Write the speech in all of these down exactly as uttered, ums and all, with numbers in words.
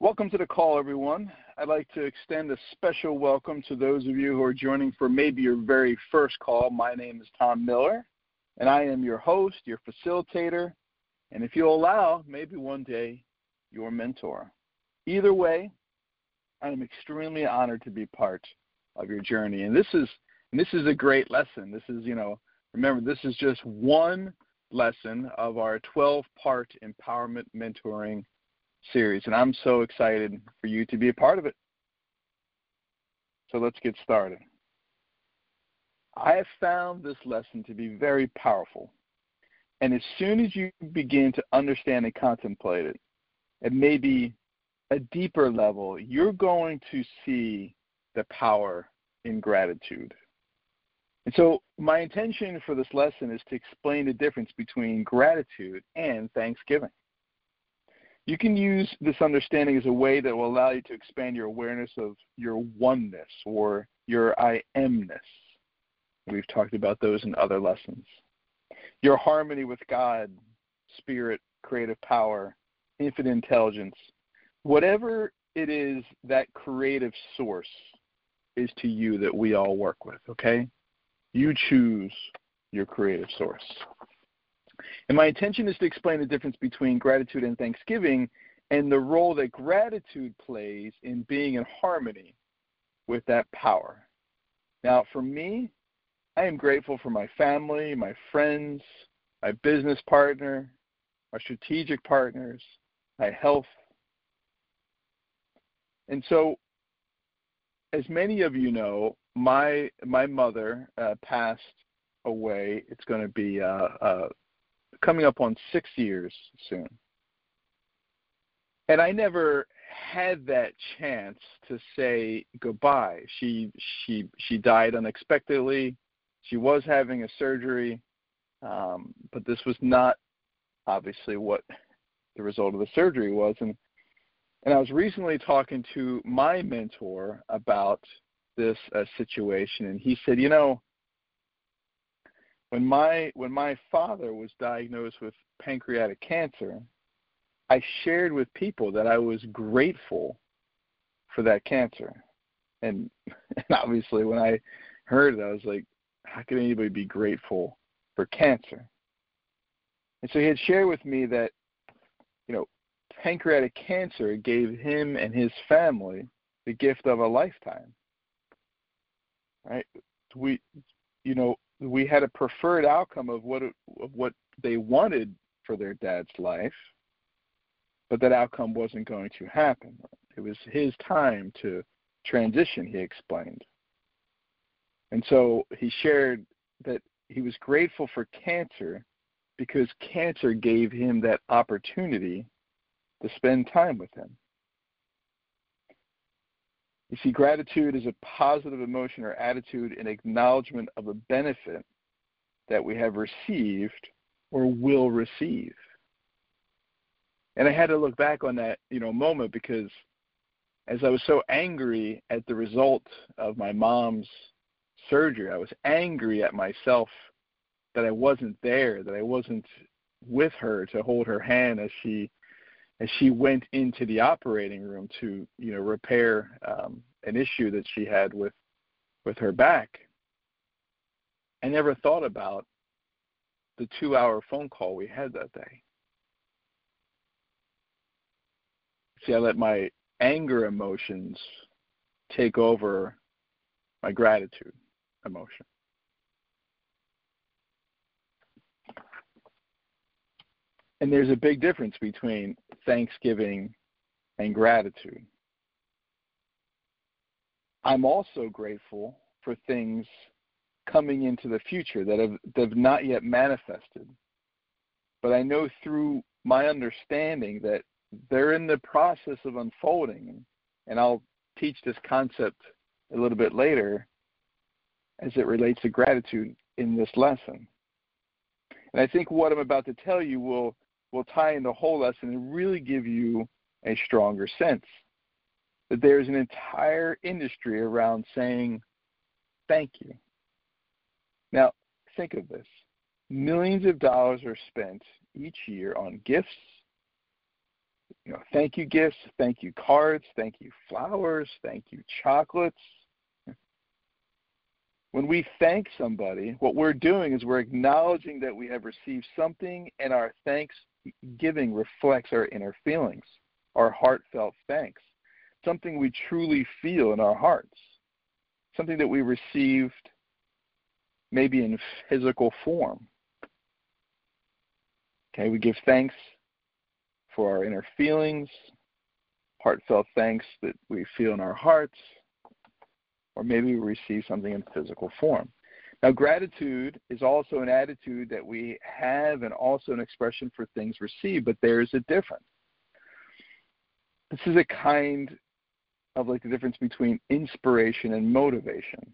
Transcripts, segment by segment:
Welcome to the call, everyone. I'd like to extend a special welcome to those of you who are joining for maybe your very first call. My name is Tom Miller, and I am your host, your facilitator, and if you allow, maybe one day, your mentor. Either way, I am extremely honored to be part of your journey, and this is and this is a great lesson. This is, you know, remember, this is just one lesson of our twelve-part empowerment mentoring series, and I'm so excited for you to be a part of it. So let's get started. I have found this lesson to be very powerful, and as soon as you begin to understand and contemplate it, at maybe a deeper level, you're going to see the power in gratitude. And so my intention for this lesson is to explain the difference between gratitude and thanksgiving. You can use this understanding as a way that will allow you to expand your awareness of your oneness or your I amness. We've talked about those in other lessons. Your harmony with God, spirit, creative power, infinite intelligence, whatever it is that creative source is to you that we all work with, okay? You choose your creative source. And my intention is to explain the difference between gratitude and thanksgiving and the role that gratitude plays in being in harmony with that power. Now, for me, I am grateful for my family, my friends, my business partner, my strategic partners, my health. And so, as many of you know, my my mother uh, passed away. It's going to be uh, uh, coming up on six years soon. And I never had that chance to say goodbye. She she she died unexpectedly. She was having a surgery, um, but this was not obviously what the result of the surgery was. And and I was recently talking to my mentor about this uh, situation, and he said, you know, When my when my father was diagnosed with pancreatic cancer, I shared with people that I was grateful for that cancer. And, and obviously when I heard it, I was like, how could anybody be grateful for cancer? And so he had shared with me that, you know, pancreatic cancer gave him and his family the gift of a lifetime. Right? We, you know, we had a preferred outcome of what of what they wanted for their dad's life, but that outcome wasn't going to happen. It was his time to transition, he explained. And so he shared that he was grateful for cancer because cancer gave him that opportunity to spend time with him. You see, gratitude is a positive emotion or attitude in acknowledgement of a benefit that we have received or will receive. And I had to look back on that, you know, moment because as I was so angry at the result of my mom's surgery, I was angry at myself that I wasn't there, that I wasn't with her to hold her hand as she And she went into the operating room to, you know, repair um, an issue that she had with, with her back. I never thought about the two-hour phone call we had that day. See, I let my anger emotions take over my gratitude emotion. And there's a big difference between thanksgiving and gratitude. I'm also grateful for things coming into the future that have, that have not yet manifested. But I know through my understanding that they're in the process of unfolding, and I'll teach this concept a little bit later as it relates to gratitude in this lesson. And I think what I'm about to tell you will, will tie in the whole lesson and really give you a stronger sense that there's an entire industry around saying thank you. Now, think of this. Millions of dollars are spent each year on gifts, you know, thank you gifts, thank you cards, thank you flowers, thank you chocolates. When we thank somebody, what we're doing is we're acknowledging that we have received something, and our thanksgiving reflects our inner feelings, our heartfelt thanks, something we truly feel in our hearts, something that we received maybe in physical form. Okay, we give thanks for our inner feelings, heartfelt thanks that we feel in our hearts, or maybe we receive something in physical form. Now, gratitude is also an attitude that we have and also an expression for things received, but there is a difference. This is a kind of like the difference between inspiration and motivation.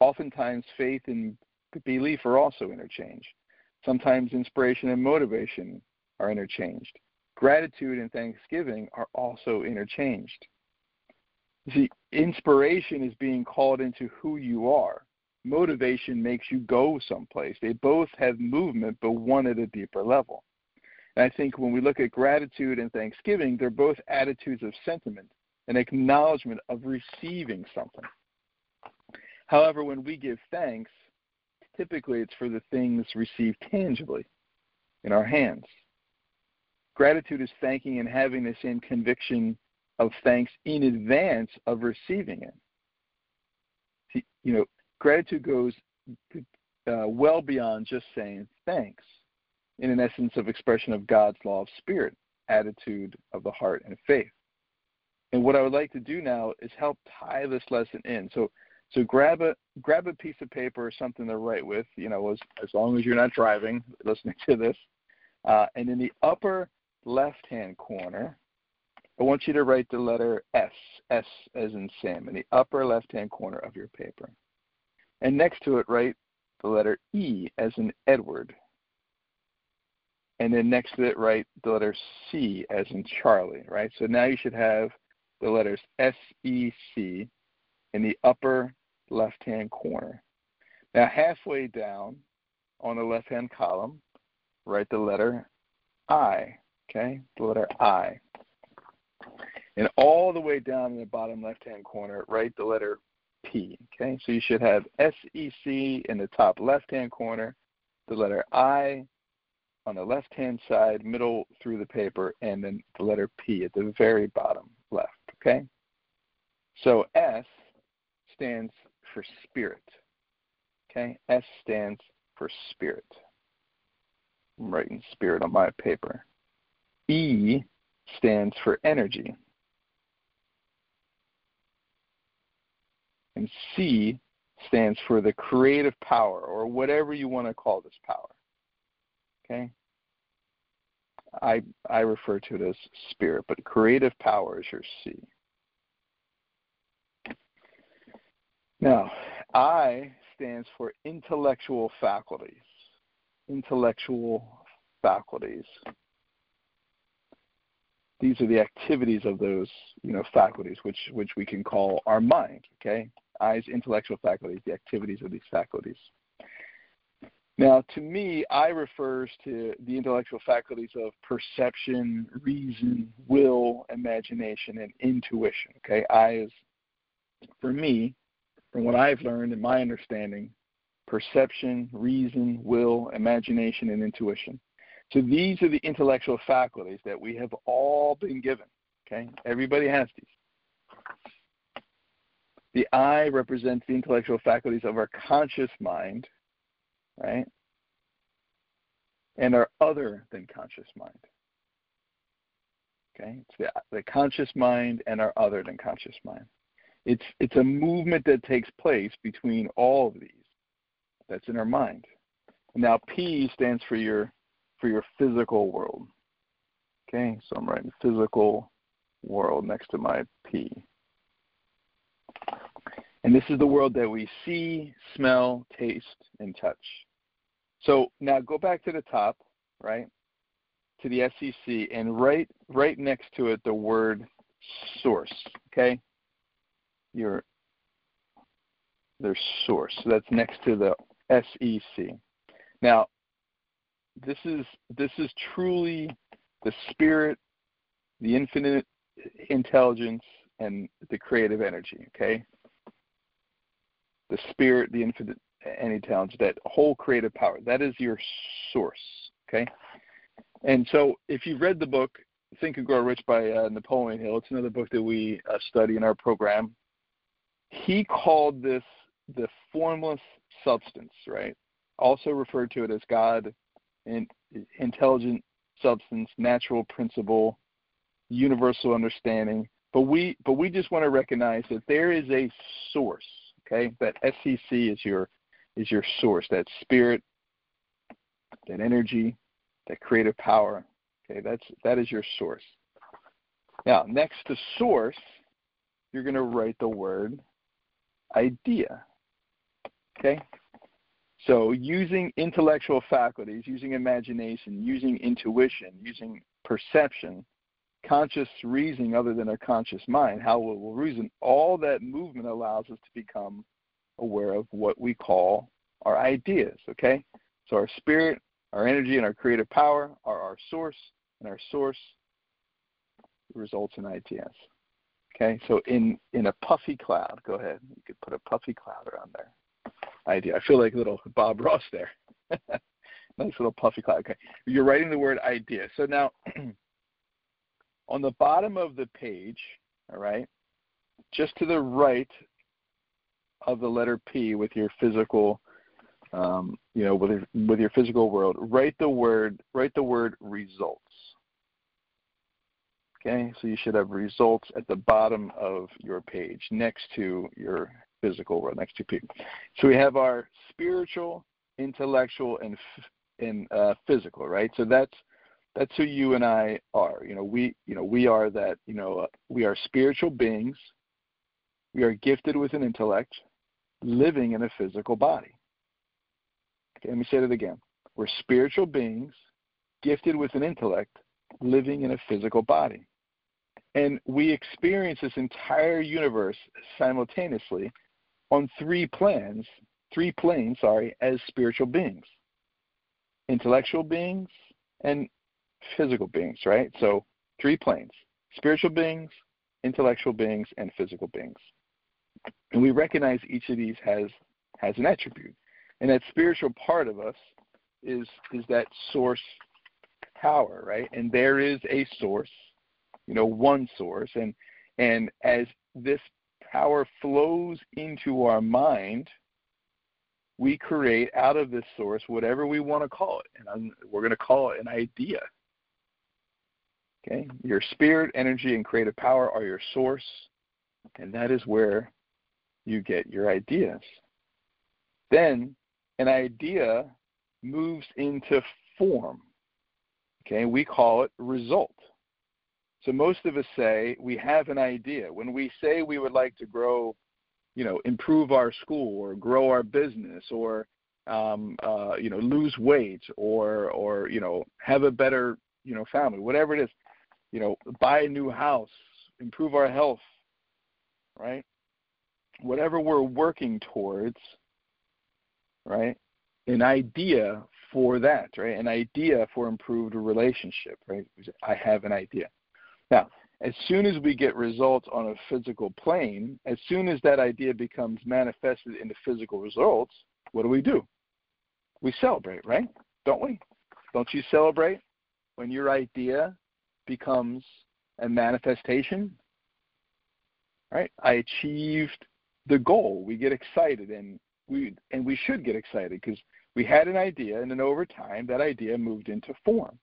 Oftentimes, faith and belief are also interchanged. Sometimes inspiration and motivation are interchanged. Gratitude and thanksgiving are also interchanged. You see, inspiration is being called into who you are. Motivation makes you go someplace. They both have movement, but one at a deeper level. And I think when we look at gratitude and thanksgiving, they're both attitudes of sentiment, an acknowledgement of receiving something. However, when we give thanks, typically it's for the things received tangibly in our hands. Gratitude is thanking and having the same conviction of thanks in advance of receiving it. See, you know, gratitude goes uh, well beyond just saying thanks, in an essence of expression of God's law of spirit, attitude of the heart and faith. And what I would like to do now is help tie this lesson in. So so grab a grab a piece of paper or something to write with, you know, as, as long as you're not driving, listening to this. Uh, and in the upper left-hand corner, I want you to write the letter S, S as in Sam, in the upper left-hand corner of your paper. And next to it, write the letter E as in Edward. And then next to it, write the letter C as in Charlie, right? So now you should have the letters S, E, C in the upper left-hand corner. Now halfway down on the left-hand column, write the letter I, okay? The letter I. And all the way down in the bottom left-hand corner, write the letter P, okay? So you should have S E C in the top left-hand corner, the letter I on the left-hand side, middle through the paper, and then the letter P at the very bottom left, okay? So S stands for spirit, okay? S stands for spirit. I'm writing spirit on my paper. E stands for energy. And C stands for the creative power, or whatever you want to call this power. Okay? I I refer to it as spirit, but creative power is your C. Now, I stands for intellectual faculties. Intellectual faculties. These are the activities of those, you know, faculties, which which we can call our mind, okay? I's intellectual faculties, the activities of these faculties. Now, to me, I refers to the intellectual faculties of perception, reason, will, imagination, and intuition, okay? I is, for me, from what I've learned in my understanding, perception, reason, will, imagination, and intuition. So these are the intellectual faculties that we have all been given, okay? Everybody has these. The I represents the intellectual faculties of our conscious mind, right? And our other than conscious mind. Okay? It's the, the conscious mind and our other than conscious mind. It's, it's a movement that takes place between all of these that's in our mind. Now, P stands for your, for your physical world. Okay, so I'm writing physical world next to my P. And this is the world that we see, smell, taste, and touch. So now go back to the top, right, to the S E C, and right, right next to it the word source, okay? Your, their source. So that's next to the S E C. Now, this is this is truly the spirit, the infinite intelligence, and the creative energy, okay? The spirit, the infinite intelligence, that whole creative power. That is your source, okay? And so if you've read the book, Think and Grow Rich by uh, Napoleon Hill, it's another book that we uh, study in our program. He called this the formless substance, right? Also referred to it as God, in, intelligent substance, natural principle, universal understanding. But we, but we just want to recognize that there is a source, okay? That S E C is your, is your source, that spirit, that energy, that creative power. Okay, that's, that is your source. Now, next to source, you're going to write the word idea, okay? So using intellectual faculties, using imagination, using intuition, using perception, conscious reasoning other than our conscious mind, how we will reason, all that movement allows us to become aware of what we call our ideas, okay? So our spirit, our energy, and our creative power are our source, and our source results in ideas, okay? So in, in a puffy cloud, go ahead, you could put a puffy cloud around there. Idea. I feel like little Bob Ross there. Nice little puffy cloud. Okay. You're writing the word idea. So now on the bottom of the page, all right, just to the right of the letter P with your physical, um, you know, with your, with your physical world, write the word, write the word results. Okay. So you should have results at the bottom of your page next to your physical world, next to P. So we have our spiritual, intellectual, and f- and uh, physical, right? So that's that's who you and I are. You know, we you know we are that. You know, uh, we are spiritual beings. We are gifted with an intellect, living in a physical body. Okay, let me say that again. We're spiritual beings, gifted with an intellect, living in a physical body, and we experience this entire universe simultaneously on three plans, three planes, sorry, as spiritual beings, intellectual beings, and physical beings, right? So three planes, spiritual beings, intellectual beings, and physical beings. And we recognize each of these has, has an attribute. And that spiritual part of us is, is that source power, right? And there is a source, you know, one source. And, and as this power flows into our mind, we create out of this source whatever we want to call it. And I'm, we're going to call it an idea. Okay? Your spirit, energy, and creative power are your source, and that is where you get your ideas. Then an idea moves into form. Okay? We call it result. So most of us say we have an idea. When we say we would like to grow, you know, improve our school or grow our business or, um, uh, you know, lose weight or, or, you know, have a better, you know, family, whatever it is, you know, buy a new house, improve our health, right? Whatever we're working towards, right? An idea for that, right? An idea for improved relationship, right? I have an idea. Now, as soon as we get results on a physical plane, as soon as that idea becomes manifested into physical results, what do we do? We celebrate, right? Don't we? Don't you celebrate when your idea becomes a manifestation? Right? I achieved the goal. We get excited, and we and we should get excited because we had an idea, and then over time, that idea moved into form.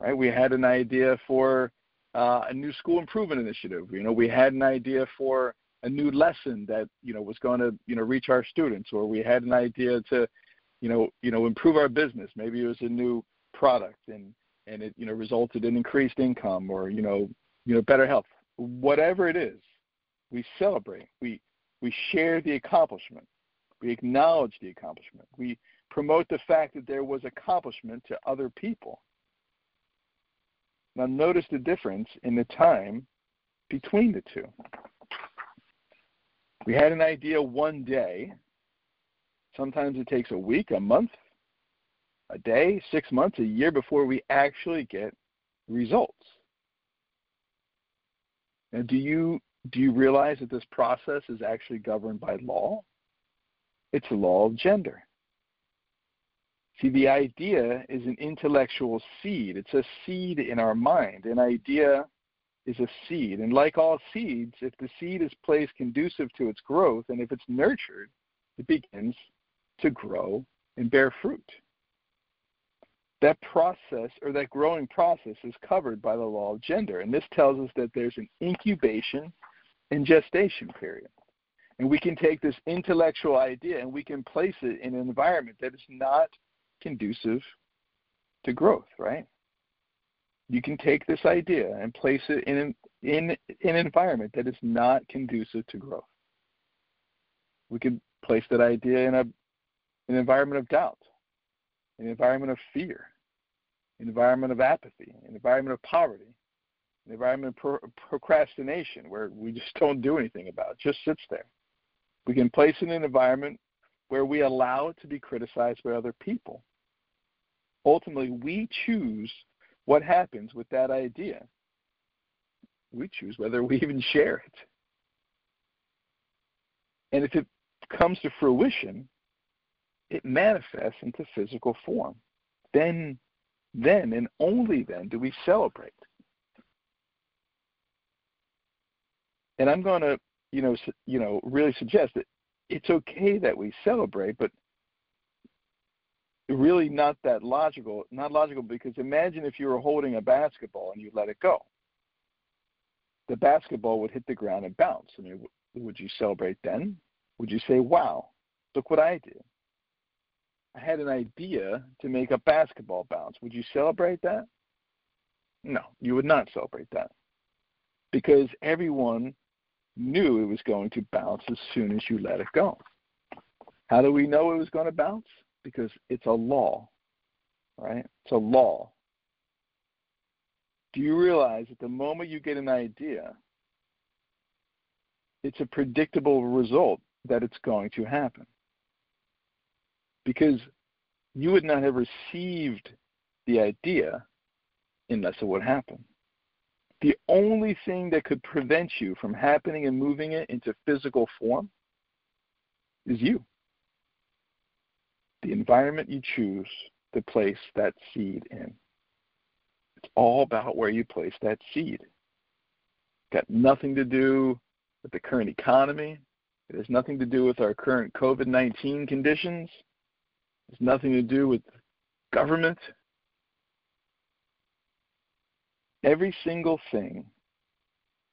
Right? We had an idea for uh, a new school improvement initiative. You know, we had an idea for a new lesson that you know was going to you know reach our students, or we had an idea to you know you know improve our business. Maybe it was a new product, and and it you know resulted in increased income, or you know you know better health. Whatever it is, we celebrate. We we share the accomplishment. We acknowledge the accomplishment. We promote the fact that there was accomplishment to other people. Now notice the difference in the time between the two. We had an idea one day. Sometimes it takes a week, a month, a day, six months, a year before we actually get results. Now, do you do you realize that this process is actually governed by law? It's the law of gender. See, the idea is an intellectual seed. It's a seed in our mind. An idea is a seed. And like all seeds, if the seed is placed conducive to its growth, and if it's nurtured, it begins to grow and bear fruit. That process, or that growing process, is covered by the law of gender. And this tells us that there's an incubation and gestation period. And we can take this intellectual idea and we can place it in an environment that is not conducive to growth, right? You can take this idea and place it in an, in, in an environment that is not conducive to growth. We could place that idea in a, an environment of doubt, an environment of fear, an environment of apathy, an environment of poverty, an environment of pro- procrastination where we just don't do anything about it, just sits there. We can place it in an environment where we allow it to be criticized by other people. Ultimately, we choose what happens with that idea. We choose whether we even share it. And if it comes to fruition, it manifests into physical form. Then, then and only then do we celebrate. And I'm going to, you know, you know, really suggest that it's okay that we celebrate, but really not that logical, not logical because imagine if you were holding a basketball and you let it go. The basketball would hit the ground and bounce. I mean, would you celebrate then? Would you say, wow, look what I did? I had an idea to make a basketball bounce. Would you celebrate that? No, you would not celebrate that because everyone knew it was going to bounce as soon as you let it go. How do we know it was going to bounce? Because it's a law, right? It's a law. Do you realize that the moment you get an idea, it's a predictable result that it's going to happen? Because you would not have received the idea unless it would happen. The only thing that could prevent you from happening and moving it into physical form is you. The environment you choose to place that seed in. It's all about where you place that seed. It's got nothing to do with the current economy. It has nothing to do with our current covid nineteen conditions. It has nothing to do with government. Every single thing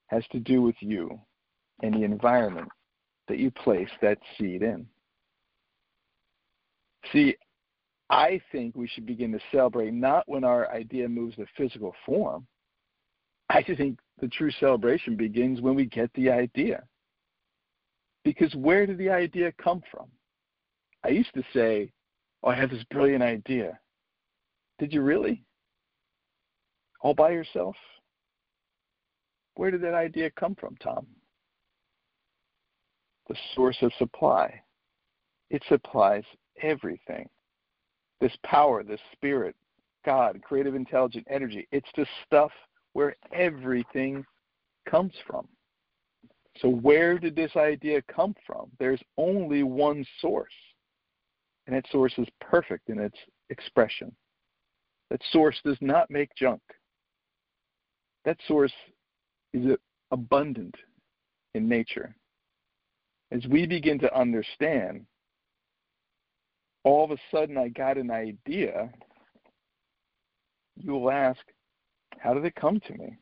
has to do with you and the environment that you place that seed in. See, I think we should begin to celebrate not when our idea moves to physical form. I think the true celebration begins when we get the idea. Because where did the idea come from? I used to say, oh, I have this brilliant idea. Did you really? All by yourself? Where did that idea come from, Tom? The source of supply. It supplies everything. This power, this spirit, God, creative intelligent energy. It's the stuff where everything comes from. So where did this idea come from? There's only one source. And that source is perfect in its expression. That source does not make junk. That source is abundant in nature. as we begin to understand, all of a sudden I got an idea, you will ask, how did it come to me?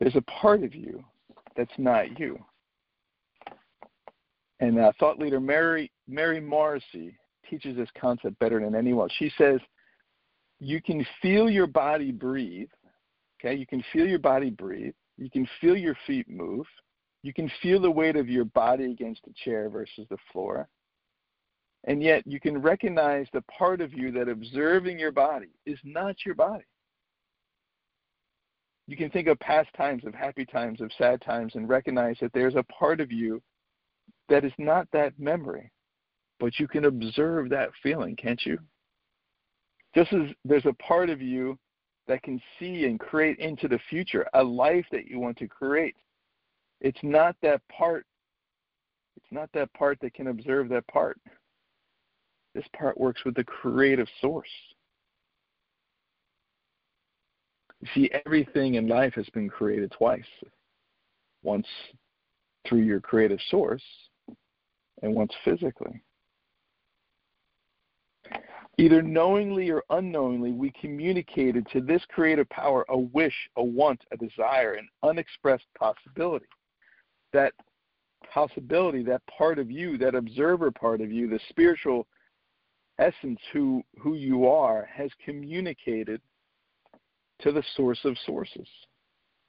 There's a part of you that's not you. And uh, thought leader Mary, Mary Morrissey teaches this concept better than anyone. She says, you can feel your body breathe, okay? You can feel your body breathe. You can feel your feet move. You can feel the weight of your body against the chair versus the floor. And yet you can recognize the part of you that observing your body is not your body. You can think of past times, of happy times, of sad times, and recognize that there's a part of you that is not that memory. But you can observe that feeling, can't you? Just as there's a part of you that can see and create into the future, a life that you want to create. It's not that part. It's not that part that can observe that part. This part works with the creative source. You see, everything in life has been created twice. Once through your creative source, and once physically. Either knowingly or unknowingly, we communicated to this creative power a wish, a want, a desire, an unexpressed possibility. That possibility, that part of you, that observer part of you, the spiritual essence who, who you are, has communicated to the source of sources.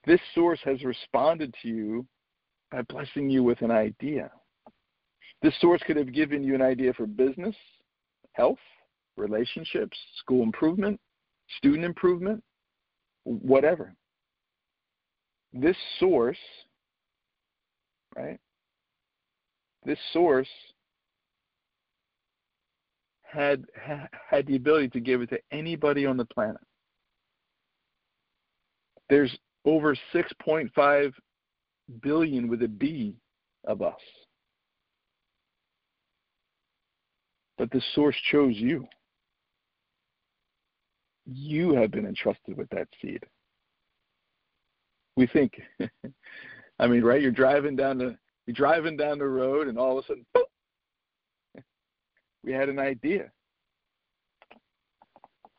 This source has responded to you by blessing you with an idea. This source could have given you an idea for business, health, relationships, school improvement, student improvement, whatever. This source, right? This source had had the ability to give it to anybody on the planet. There's over six point five billion with a B of us. But the source chose you. You have been entrusted with that seed. We think, I mean, right? You're driving down the you're driving down the road, and all of a sudden, boop, we had an idea.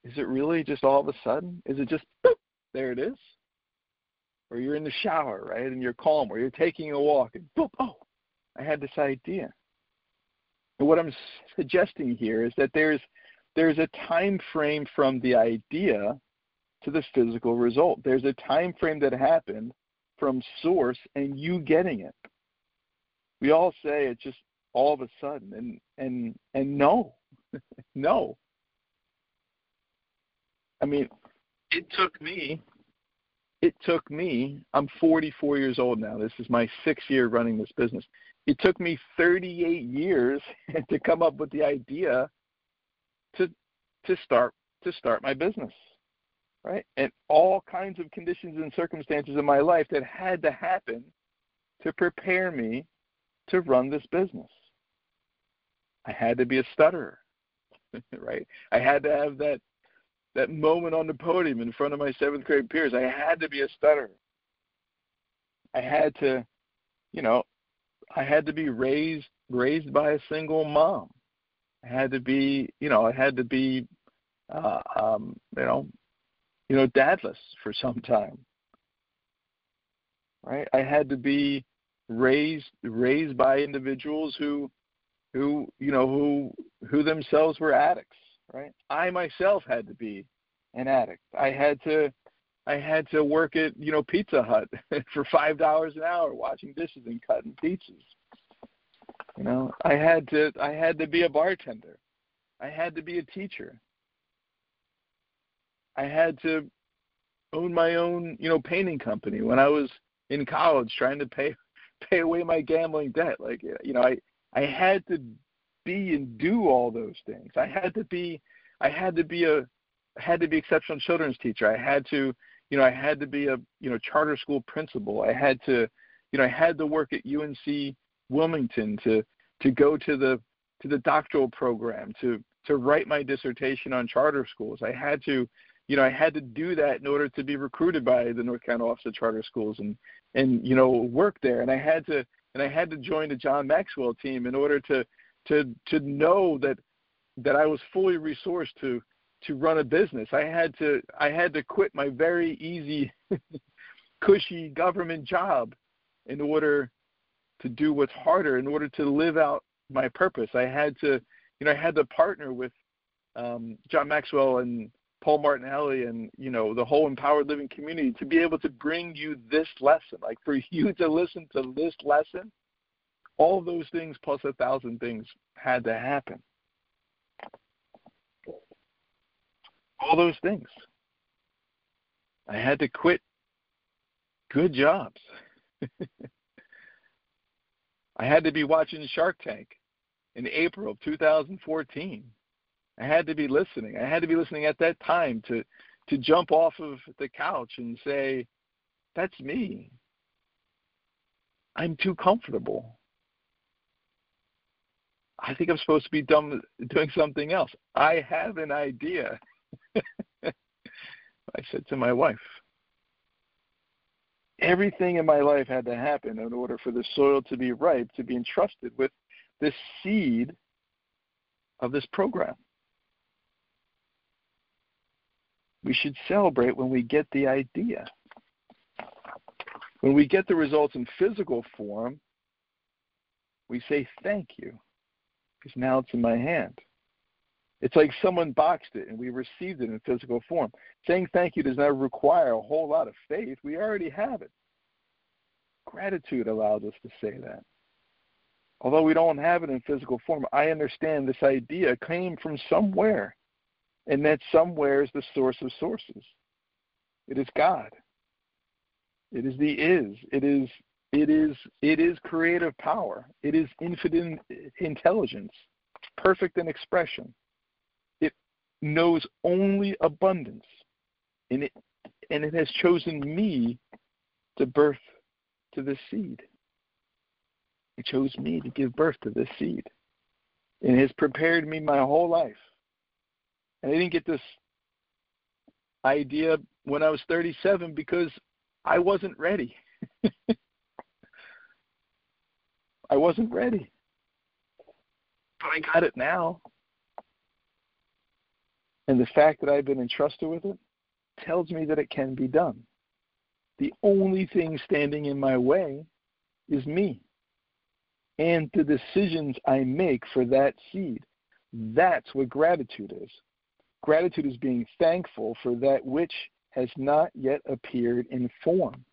Is it really just all of a sudden? Is it just boop, there it is? Or you're in the shower, right? And you're calm, or you're taking a walk, and boop, oh, I had this idea. And what I'm suggesting here is that there's there's a time frame from the idea to the physical result. There's a time frame that happened from source and you getting it. We all say it's just all of a sudden, and and and no, no. I mean, it took me. It took me. I'm forty-four years old now. This is my sixth year running this business. It took me thirty-eight years to come up with the idea to to start to start my business, right? And all kinds of conditions and circumstances in my life that had to happen to prepare me to run this business. I had to be a stutterer, right? I had to have that that moment on the podium in front of my seventh grade peers. I had to be a stutterer. I had to, you know, I had to be raised raised by a single mom. I had to be, you know, I had to be, uh, um, you know, you know, dadless for some time, right? I had to be raised raised by individuals who, who you know, who who themselves were addicts, right? I myself had to be an addict. I had to. I had to work at, you know, Pizza Hut for five dollars an hour washing dishes and cutting pizzas. You know, I had to I had to be a bartender. I had to be a teacher. I had to own my own, you know, painting company when I was in college trying to pay pay away my gambling debt. Like, you know, I I had to be and do all those things. I had to be I had to be a I had to be exceptional children's teacher. I had to You know, I had to be a, you know, charter school principal. I had to, you know, I had to work at U N C Wilmington to to go to the to the doctoral program, to to write my dissertation on charter schools. I had to, you know, I had to do that in order to be recruited by the North Carolina Office of Charter Schools and, and you know, work there. And I had to and I had to join the John Maxwell team in order to to to know that that I was fully resourced to to run a business. I had to I had to quit my very easy, cushy government job in order to do what's harder, in order to live out my purpose. I had to, you know, I had to partner with um, John Maxwell and Paul Martinelli and, you know, the whole Empowered Living community to be able to bring you this lesson. Like, for you to listen to this lesson, all those things plus a thousand things had to happen. All those things. I had to quit good jobs. I had to be watching Shark Tank in April of two thousand fourteen. I had to be listening. I had to be listening at that time to, to jump off of the couch and say, that's me. I'm too comfortable. I think I'm supposed to be dumb, doing something else. I have an idea. I said to my wife, everything in my life had to happen in order for the soil to be ripe, to be entrusted with the seed of this program. We should celebrate when we get the idea. When we get the results in physical form, we say thank you, because now it's in my hand. It's like someone boxed it and we received it in physical form. Saying thank you does not require a whole lot of faith. We already have it. Gratitude allows us to say that. Although we don't have it in physical form, I understand this idea came from somewhere, and that somewhere is the source of sources. It is God. It is the is. It is it is it is creative power. It is infinite intelligence, perfect in expression. Knows only abundance, and it and it has chosen me to birth to this seed. It chose me to give birth to this seed, and it has prepared me my whole life. And I didn't get this idea when I was thirty-seven because I wasn't ready. I wasn't ready, but I got it now. And the fact that I've been entrusted with it tells me that it can be done. The only thing standing in my way is me and the decisions I make for that seed. That's what gratitude is. Gratitude is being thankful for that which has not yet appeared in form,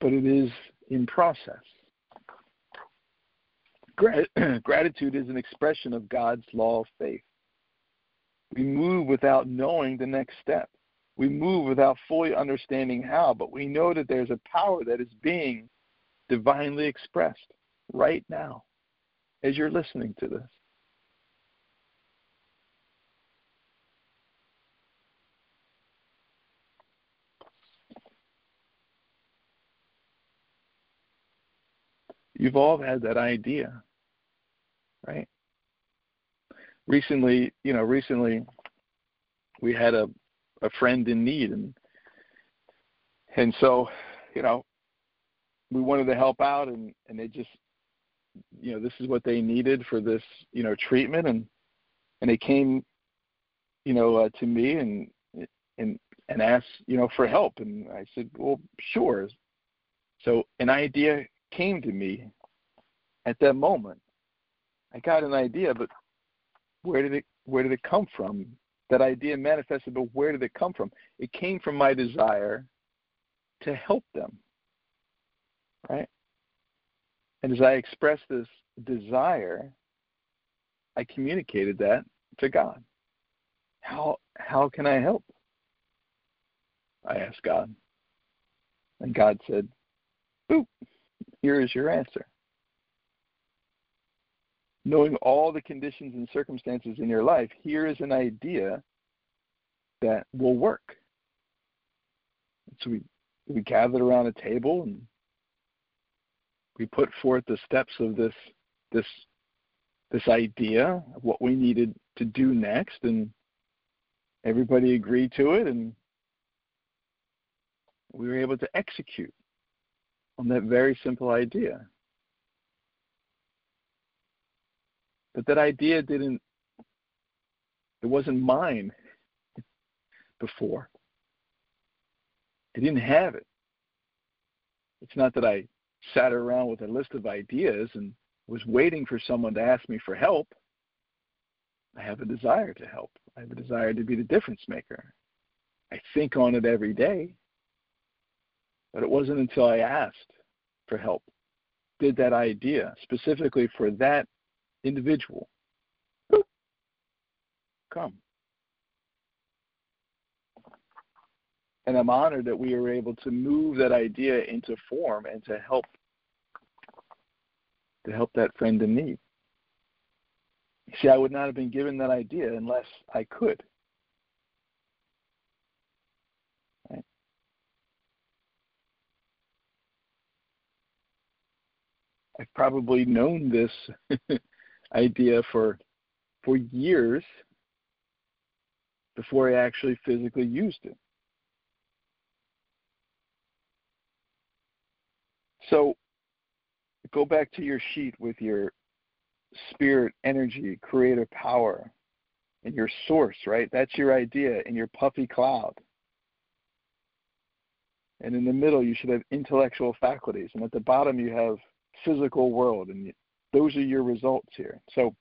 but it is in process. Gratitude is an expression of God's law of faith. We move without knowing the next step. We move without fully understanding how, but we know that there's a power that is being divinely expressed right now as you're listening to this. You've all had that idea, right? Recently, you know, recently we had a, a friend in need, and and so, you know, we wanted to help out, and, and they just, you know, this is what they needed for this, you know, treatment, and and they came, you know, uh, to me and and and asked, you know, for help, and I said, well, sure. So an idea came to me at that moment. I got an idea, but where did it where did it come from? That idea manifested, but where did it come from? It came from my desire to help them, right? And as I expressed this desire, I communicated that to God. How how can I help? I asked God. And God said, boop. Here is your answer. Knowing all the conditions and circumstances in your life, here is an idea that will work. So we, we gathered around a table and we put forth the steps of this this this idea of what we needed to do next, and everybody agreed to it, and we were able to execute on that very simple idea. But that idea didn't, it wasn't mine before. I didn't have it. It's not that I sat around with a list of ideas and was waiting for someone to ask me for help. I have a desire to help. I have a desire to be the difference maker. I think on it every day. But it wasn't until I asked for help, did that idea specifically for that individual, boop, come. And I'm honored that we were able to move that idea into form and to help to help that friend in need. See, I would not have been given that idea unless I could. Right? I've probably known this idea for for years before I actually physically used it. So go back to your sheet with your spirit, energy, creative power, and your source, right? That's your idea in your puffy cloud. And in the middle, you should have intellectual faculties. And at the bottom, you have physical world. And those are your results here. So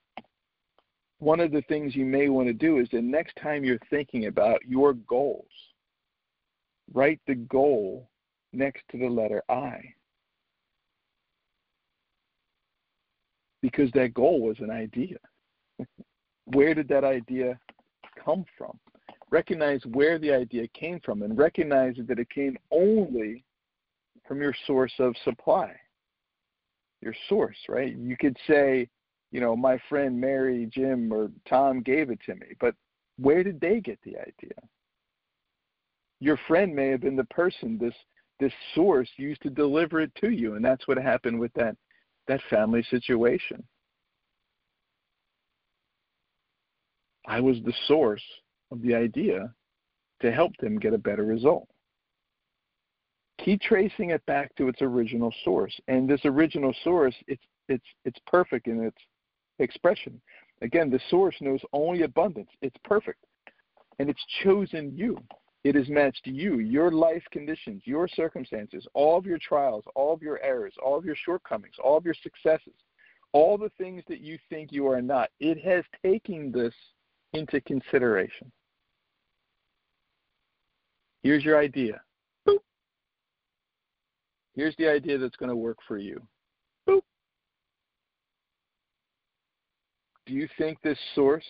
one of the things you may want to do is the next time you're thinking about your goals, write the goal next to the letter I. Because that goal was an idea. Where did that idea come from? Recognize where the idea came from and recognize that it came only from your source of supply. Your source, right? You could say, you know, my friend Mary, Jim, or Tom gave it to me, but where did they get the idea? Your friend may have been the person this this source used to deliver it to you, and that's what happened with that that family situation. I was the source of the idea to help them get a better result. Keep tracing it back to its original source. And this original source, it's it's it's perfect in its expression. Again, the source knows only abundance. It's perfect. And it's chosen you. It has matched you, your life conditions, your circumstances, all of your trials, all of your errors, all of your shortcomings, all of your successes, all the things that you think you are not. It has taken this into consideration. Here's your idea. Boop. Here's the idea that's going to work for you. Boop. Do you think this source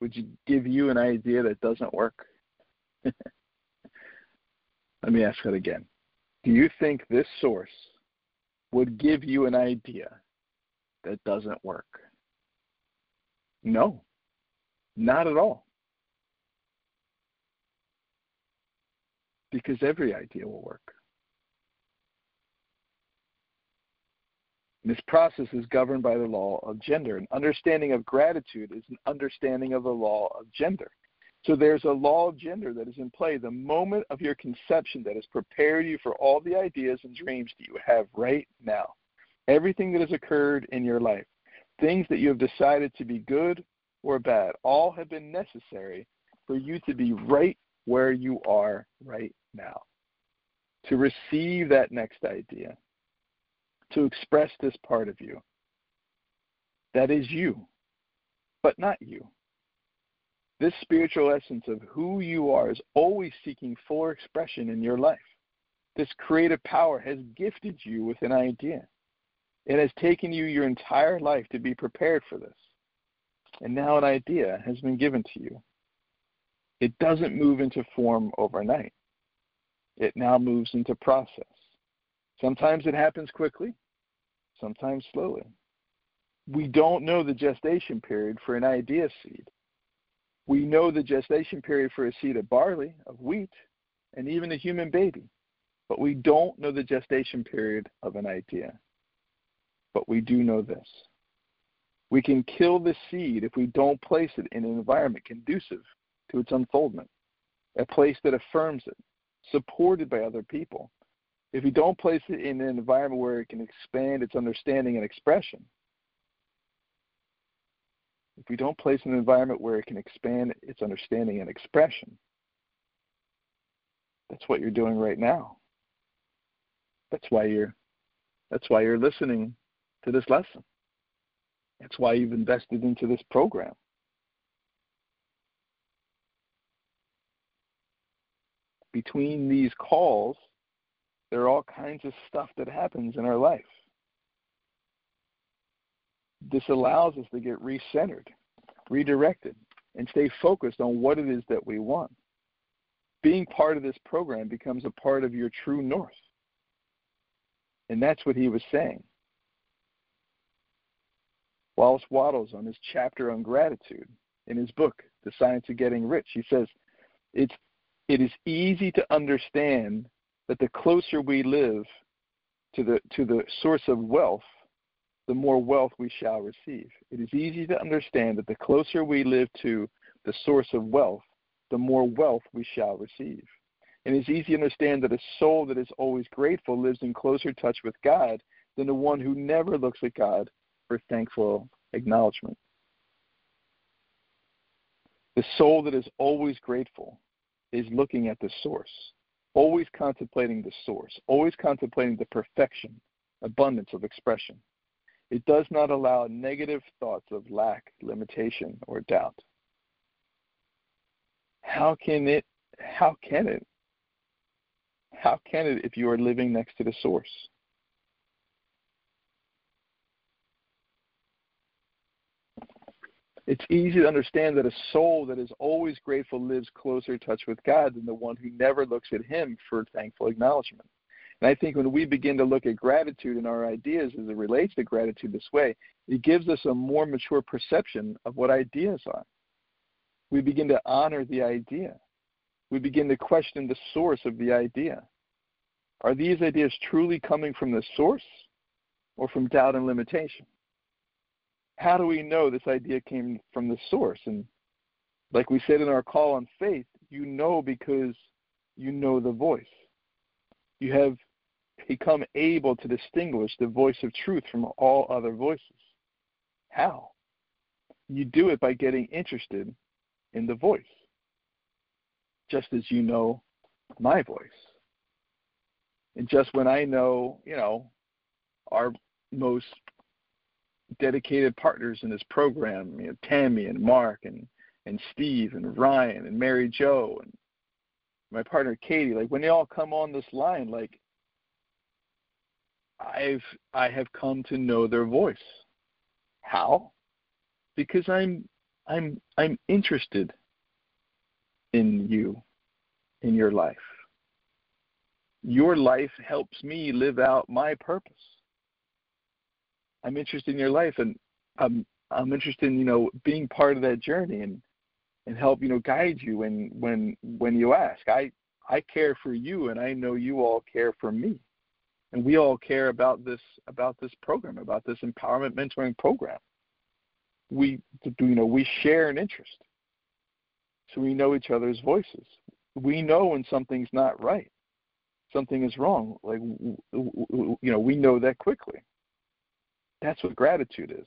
would give you an idea that doesn't work? Let me ask that again. Do you think this source would give you an idea that doesn't work? No, not at all. Because every idea will work. This process is governed by the law of gender. An understanding of gratitude is an understanding of the law of gender. So there's a law of gender that is in play. The moment of your conception that has prepared you for all the ideas and dreams that you have right now. Everything that has occurred in your life, things that you have decided to be good or bad, all have been necessary for you to be right where you are right now, to receive that next idea, to express this part of you. That is you, but not you. This spiritual essence of who you are is always seeking fuller expression in your life. This creative power has gifted you with an idea. It has taken you your entire life to be prepared for this. And now an idea has been given to you. It doesn't move into form overnight. It now moves into process. Sometimes it happens quickly, sometimes slowly. We don't know the gestation period for an idea seed. We know the gestation period for a seed of barley, of wheat, and even a human baby. But we don't know the gestation period of an idea. But we do know this. We can kill the seed if we don't place it in an environment conducive to its unfoldment, a place that affirms it, supported by other people. If you don't place it in an environment where it can expand its understanding and expression, if we don't place an environment where it can expand its understanding and expression, that's what you're doing right now. That's why you're, that's why you're listening to this lesson. That's why you've invested into this program. Between these calls, there are all kinds of stuff that happens in our life. This allows us to get recentered, redirected, and stay focused on what it is that we want. Being part of this program becomes a part of your true north. And that's what he was saying. Wallace Wattles, on his chapter on gratitude in his book, The Science of Getting Rich, he says, it's, it is easy to understand that the closer we live to the, to the source of wealth, the more wealth we shall receive. It is easy to understand that the closer we live to the source of wealth, the more wealth we shall receive. And it's easy to understand that a soul that is always grateful lives in closer touch with God than the one who never looks at God for thankful acknowledgement. The soul that is always grateful is looking at the source, always contemplating the source, always contemplating the perfection, abundance of expression. It does not allow negative thoughts of lack, limitation, or doubt. How can it, how can it, how can it if you are living next to the source? It's easy to understand that a soul that is always grateful lives closer in touch with God than the one who never looks at him for thankful acknowledgement. And I think when we begin to look at gratitude and our ideas as it relates to gratitude this way, it gives us a more mature perception of what ideas are. We begin to honor the idea. We begin to question the source of the idea. Are these ideas truly coming from the source or from doubt and limitation? How do we know this idea came from the source? And like we said in our call on faith, you know because you know the voice. You have become able to distinguish the voice of truth from all other voices. How? You do it by getting interested in the voice, just as you know my voice. And just when I know, you know, our most dedicated partners in this program, you know, Tammy and Mark and, and Steve and Ryan and Mary Jo and my partner Katie, like when they all come on this line, like I've I have come to know their voice. How? Because I'm I'm I'm interested in you, in your life. Your life helps me live out my purpose. I'm interested in your life, and I'm I'm interested in, you know, being part of that journey and, and help, you know, guide you when when when you ask. I, I care for you, and I know you all care for me. And we all care about this about this program, about this empowerment mentoring program. We you know, we share an interest. So we know each other's voices. We know when something's not right. Something is wrong. Like, you know, we know that quickly. That's what gratitude is.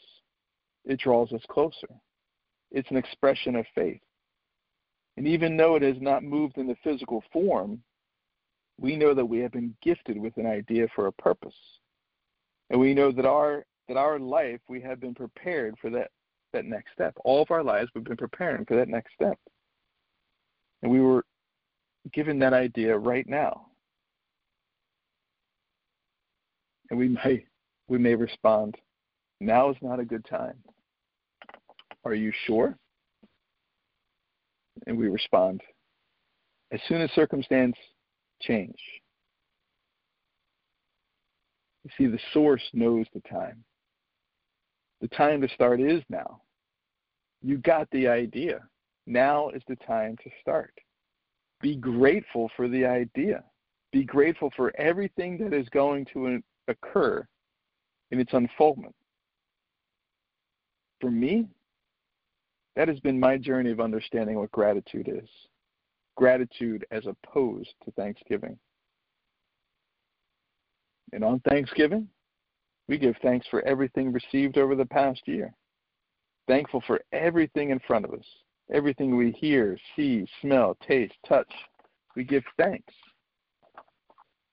It draws us closer. It's an expression of faith. And even though it has not moved in the physical form, we know that we have been gifted with an idea for a purpose. And we know that our that our life, we have been prepared for that, that next step. All of our lives, we've been preparing for that next step. And we were given that idea right now. And we may... We may respond, now is not a good time. Are you sure? And we respond, as soon as circumstance change. You see, the source knows the time. The time to start is now. You got the idea. Now is the time to start. Be grateful for the idea. Be grateful for everything that is going to occur in its unfoldment. For me, That has been my journey of understanding what gratitude is. Gratitude as opposed to Thanksgiving. And on Thanksgiving, we give thanks for everything received over the past year. Thankful for everything in front of us. Everything we hear, see, smell, taste, touch, we give thanks.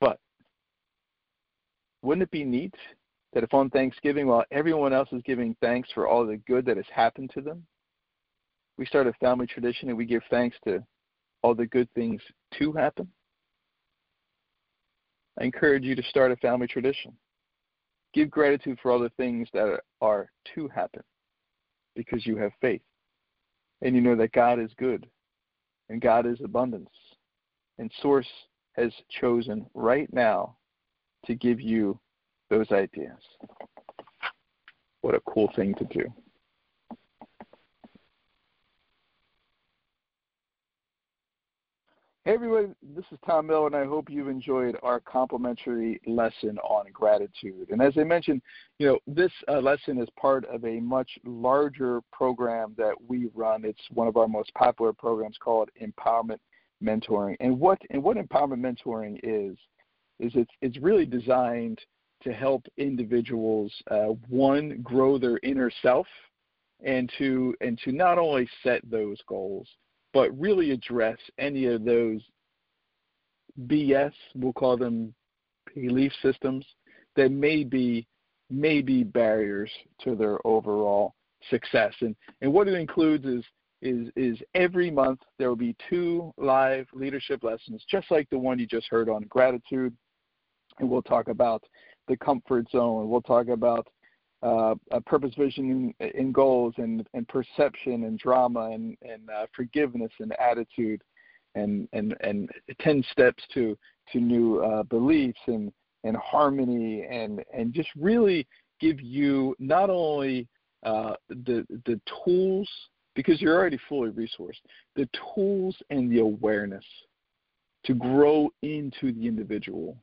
But wouldn't it be neat that if on Thanksgiving, while everyone else is giving thanks for all the good that has happened to them, we start a family tradition and we give thanks to all the good things to happen? I encourage you to start a family tradition. Give gratitude for all the things that are, are to happen because you have faith. And you know that God is good, and God is abundance, and Source has chosen right now to give you those ideas. What a cool thing to do. Hey everyone, this is Tom Miller, and I hope you've enjoyed our complimentary lesson on gratitude. And as I mentioned, you know, this uh, lesson is part of a much larger program that we run. It's one of our most popular programs called Empowerment Mentoring. And what and what Empowerment Mentoring is, is it's, it's really designed to help individuals, uh, one, grow their inner self, and to and to not only set those goals, but really address any of those B S, we'll call them belief systems, that may be, may be barriers to their overall success. And, and what it includes is, is, is every month there will be two live leadership lessons, just like the one you just heard on gratitude. And we'll talk about the comfort zone. We'll talk about Uh, a purpose, vision, and goals, and, and perception, and drama, and, and uh, forgiveness, and attitude, and and, and ten steps to to new uh, beliefs, and, and harmony, and and just really give you not only uh, the the tools, because you're already fully resourced, the tools and the awareness to grow into the individual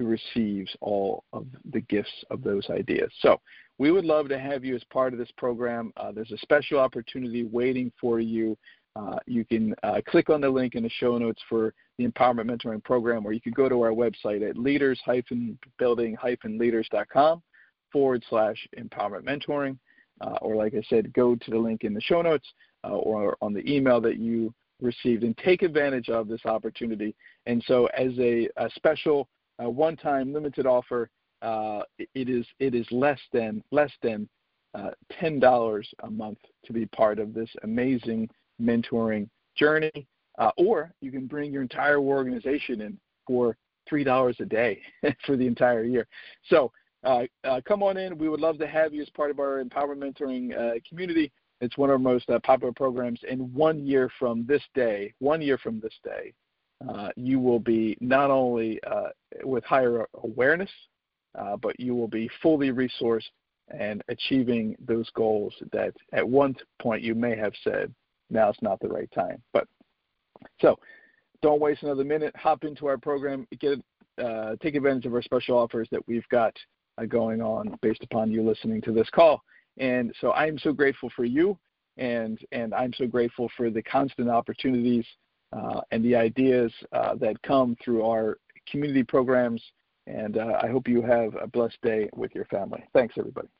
who receives all of the gifts of those ideas. So we would love to have you as part of this program. Uh, there's a special opportunity waiting for you. Uh, you can uh, click on the link in the show notes for the Empowerment Mentoring Program, or you can go to our website at leaders building leaders dot com forward slash empowerment mentoring. Uh, or like I said, go to the link in the show notes uh, or on the email that you received, and take advantage of this opportunity. And so as a, a special A one-time limited offer, uh, it is it is less than less than uh, ten dollars a month to be part of this amazing mentoring journey. Uh, or you can bring your entire organization in for three dollars a day for the entire year. So uh, uh, come on in. We would love to have you as part of our Empowerment Mentoring uh, community. It's one of our most uh, popular programs. And one year from this day, one year from this day, Uh, you will be not only uh, with higher awareness, uh, but you will be fully resourced and achieving those goals that at one point you may have said, now's not the right time. But so don't waste another minute. Hop into our program. Get uh, take advantage of our special offers that we've got uh, going on based upon you listening to this call. And so I am so grateful for you, and, and I'm so grateful for the constant opportunities Uh, and the ideas uh, that come through our community programs. And uh, I hope you have a blessed day with your family. Thanks, everybody.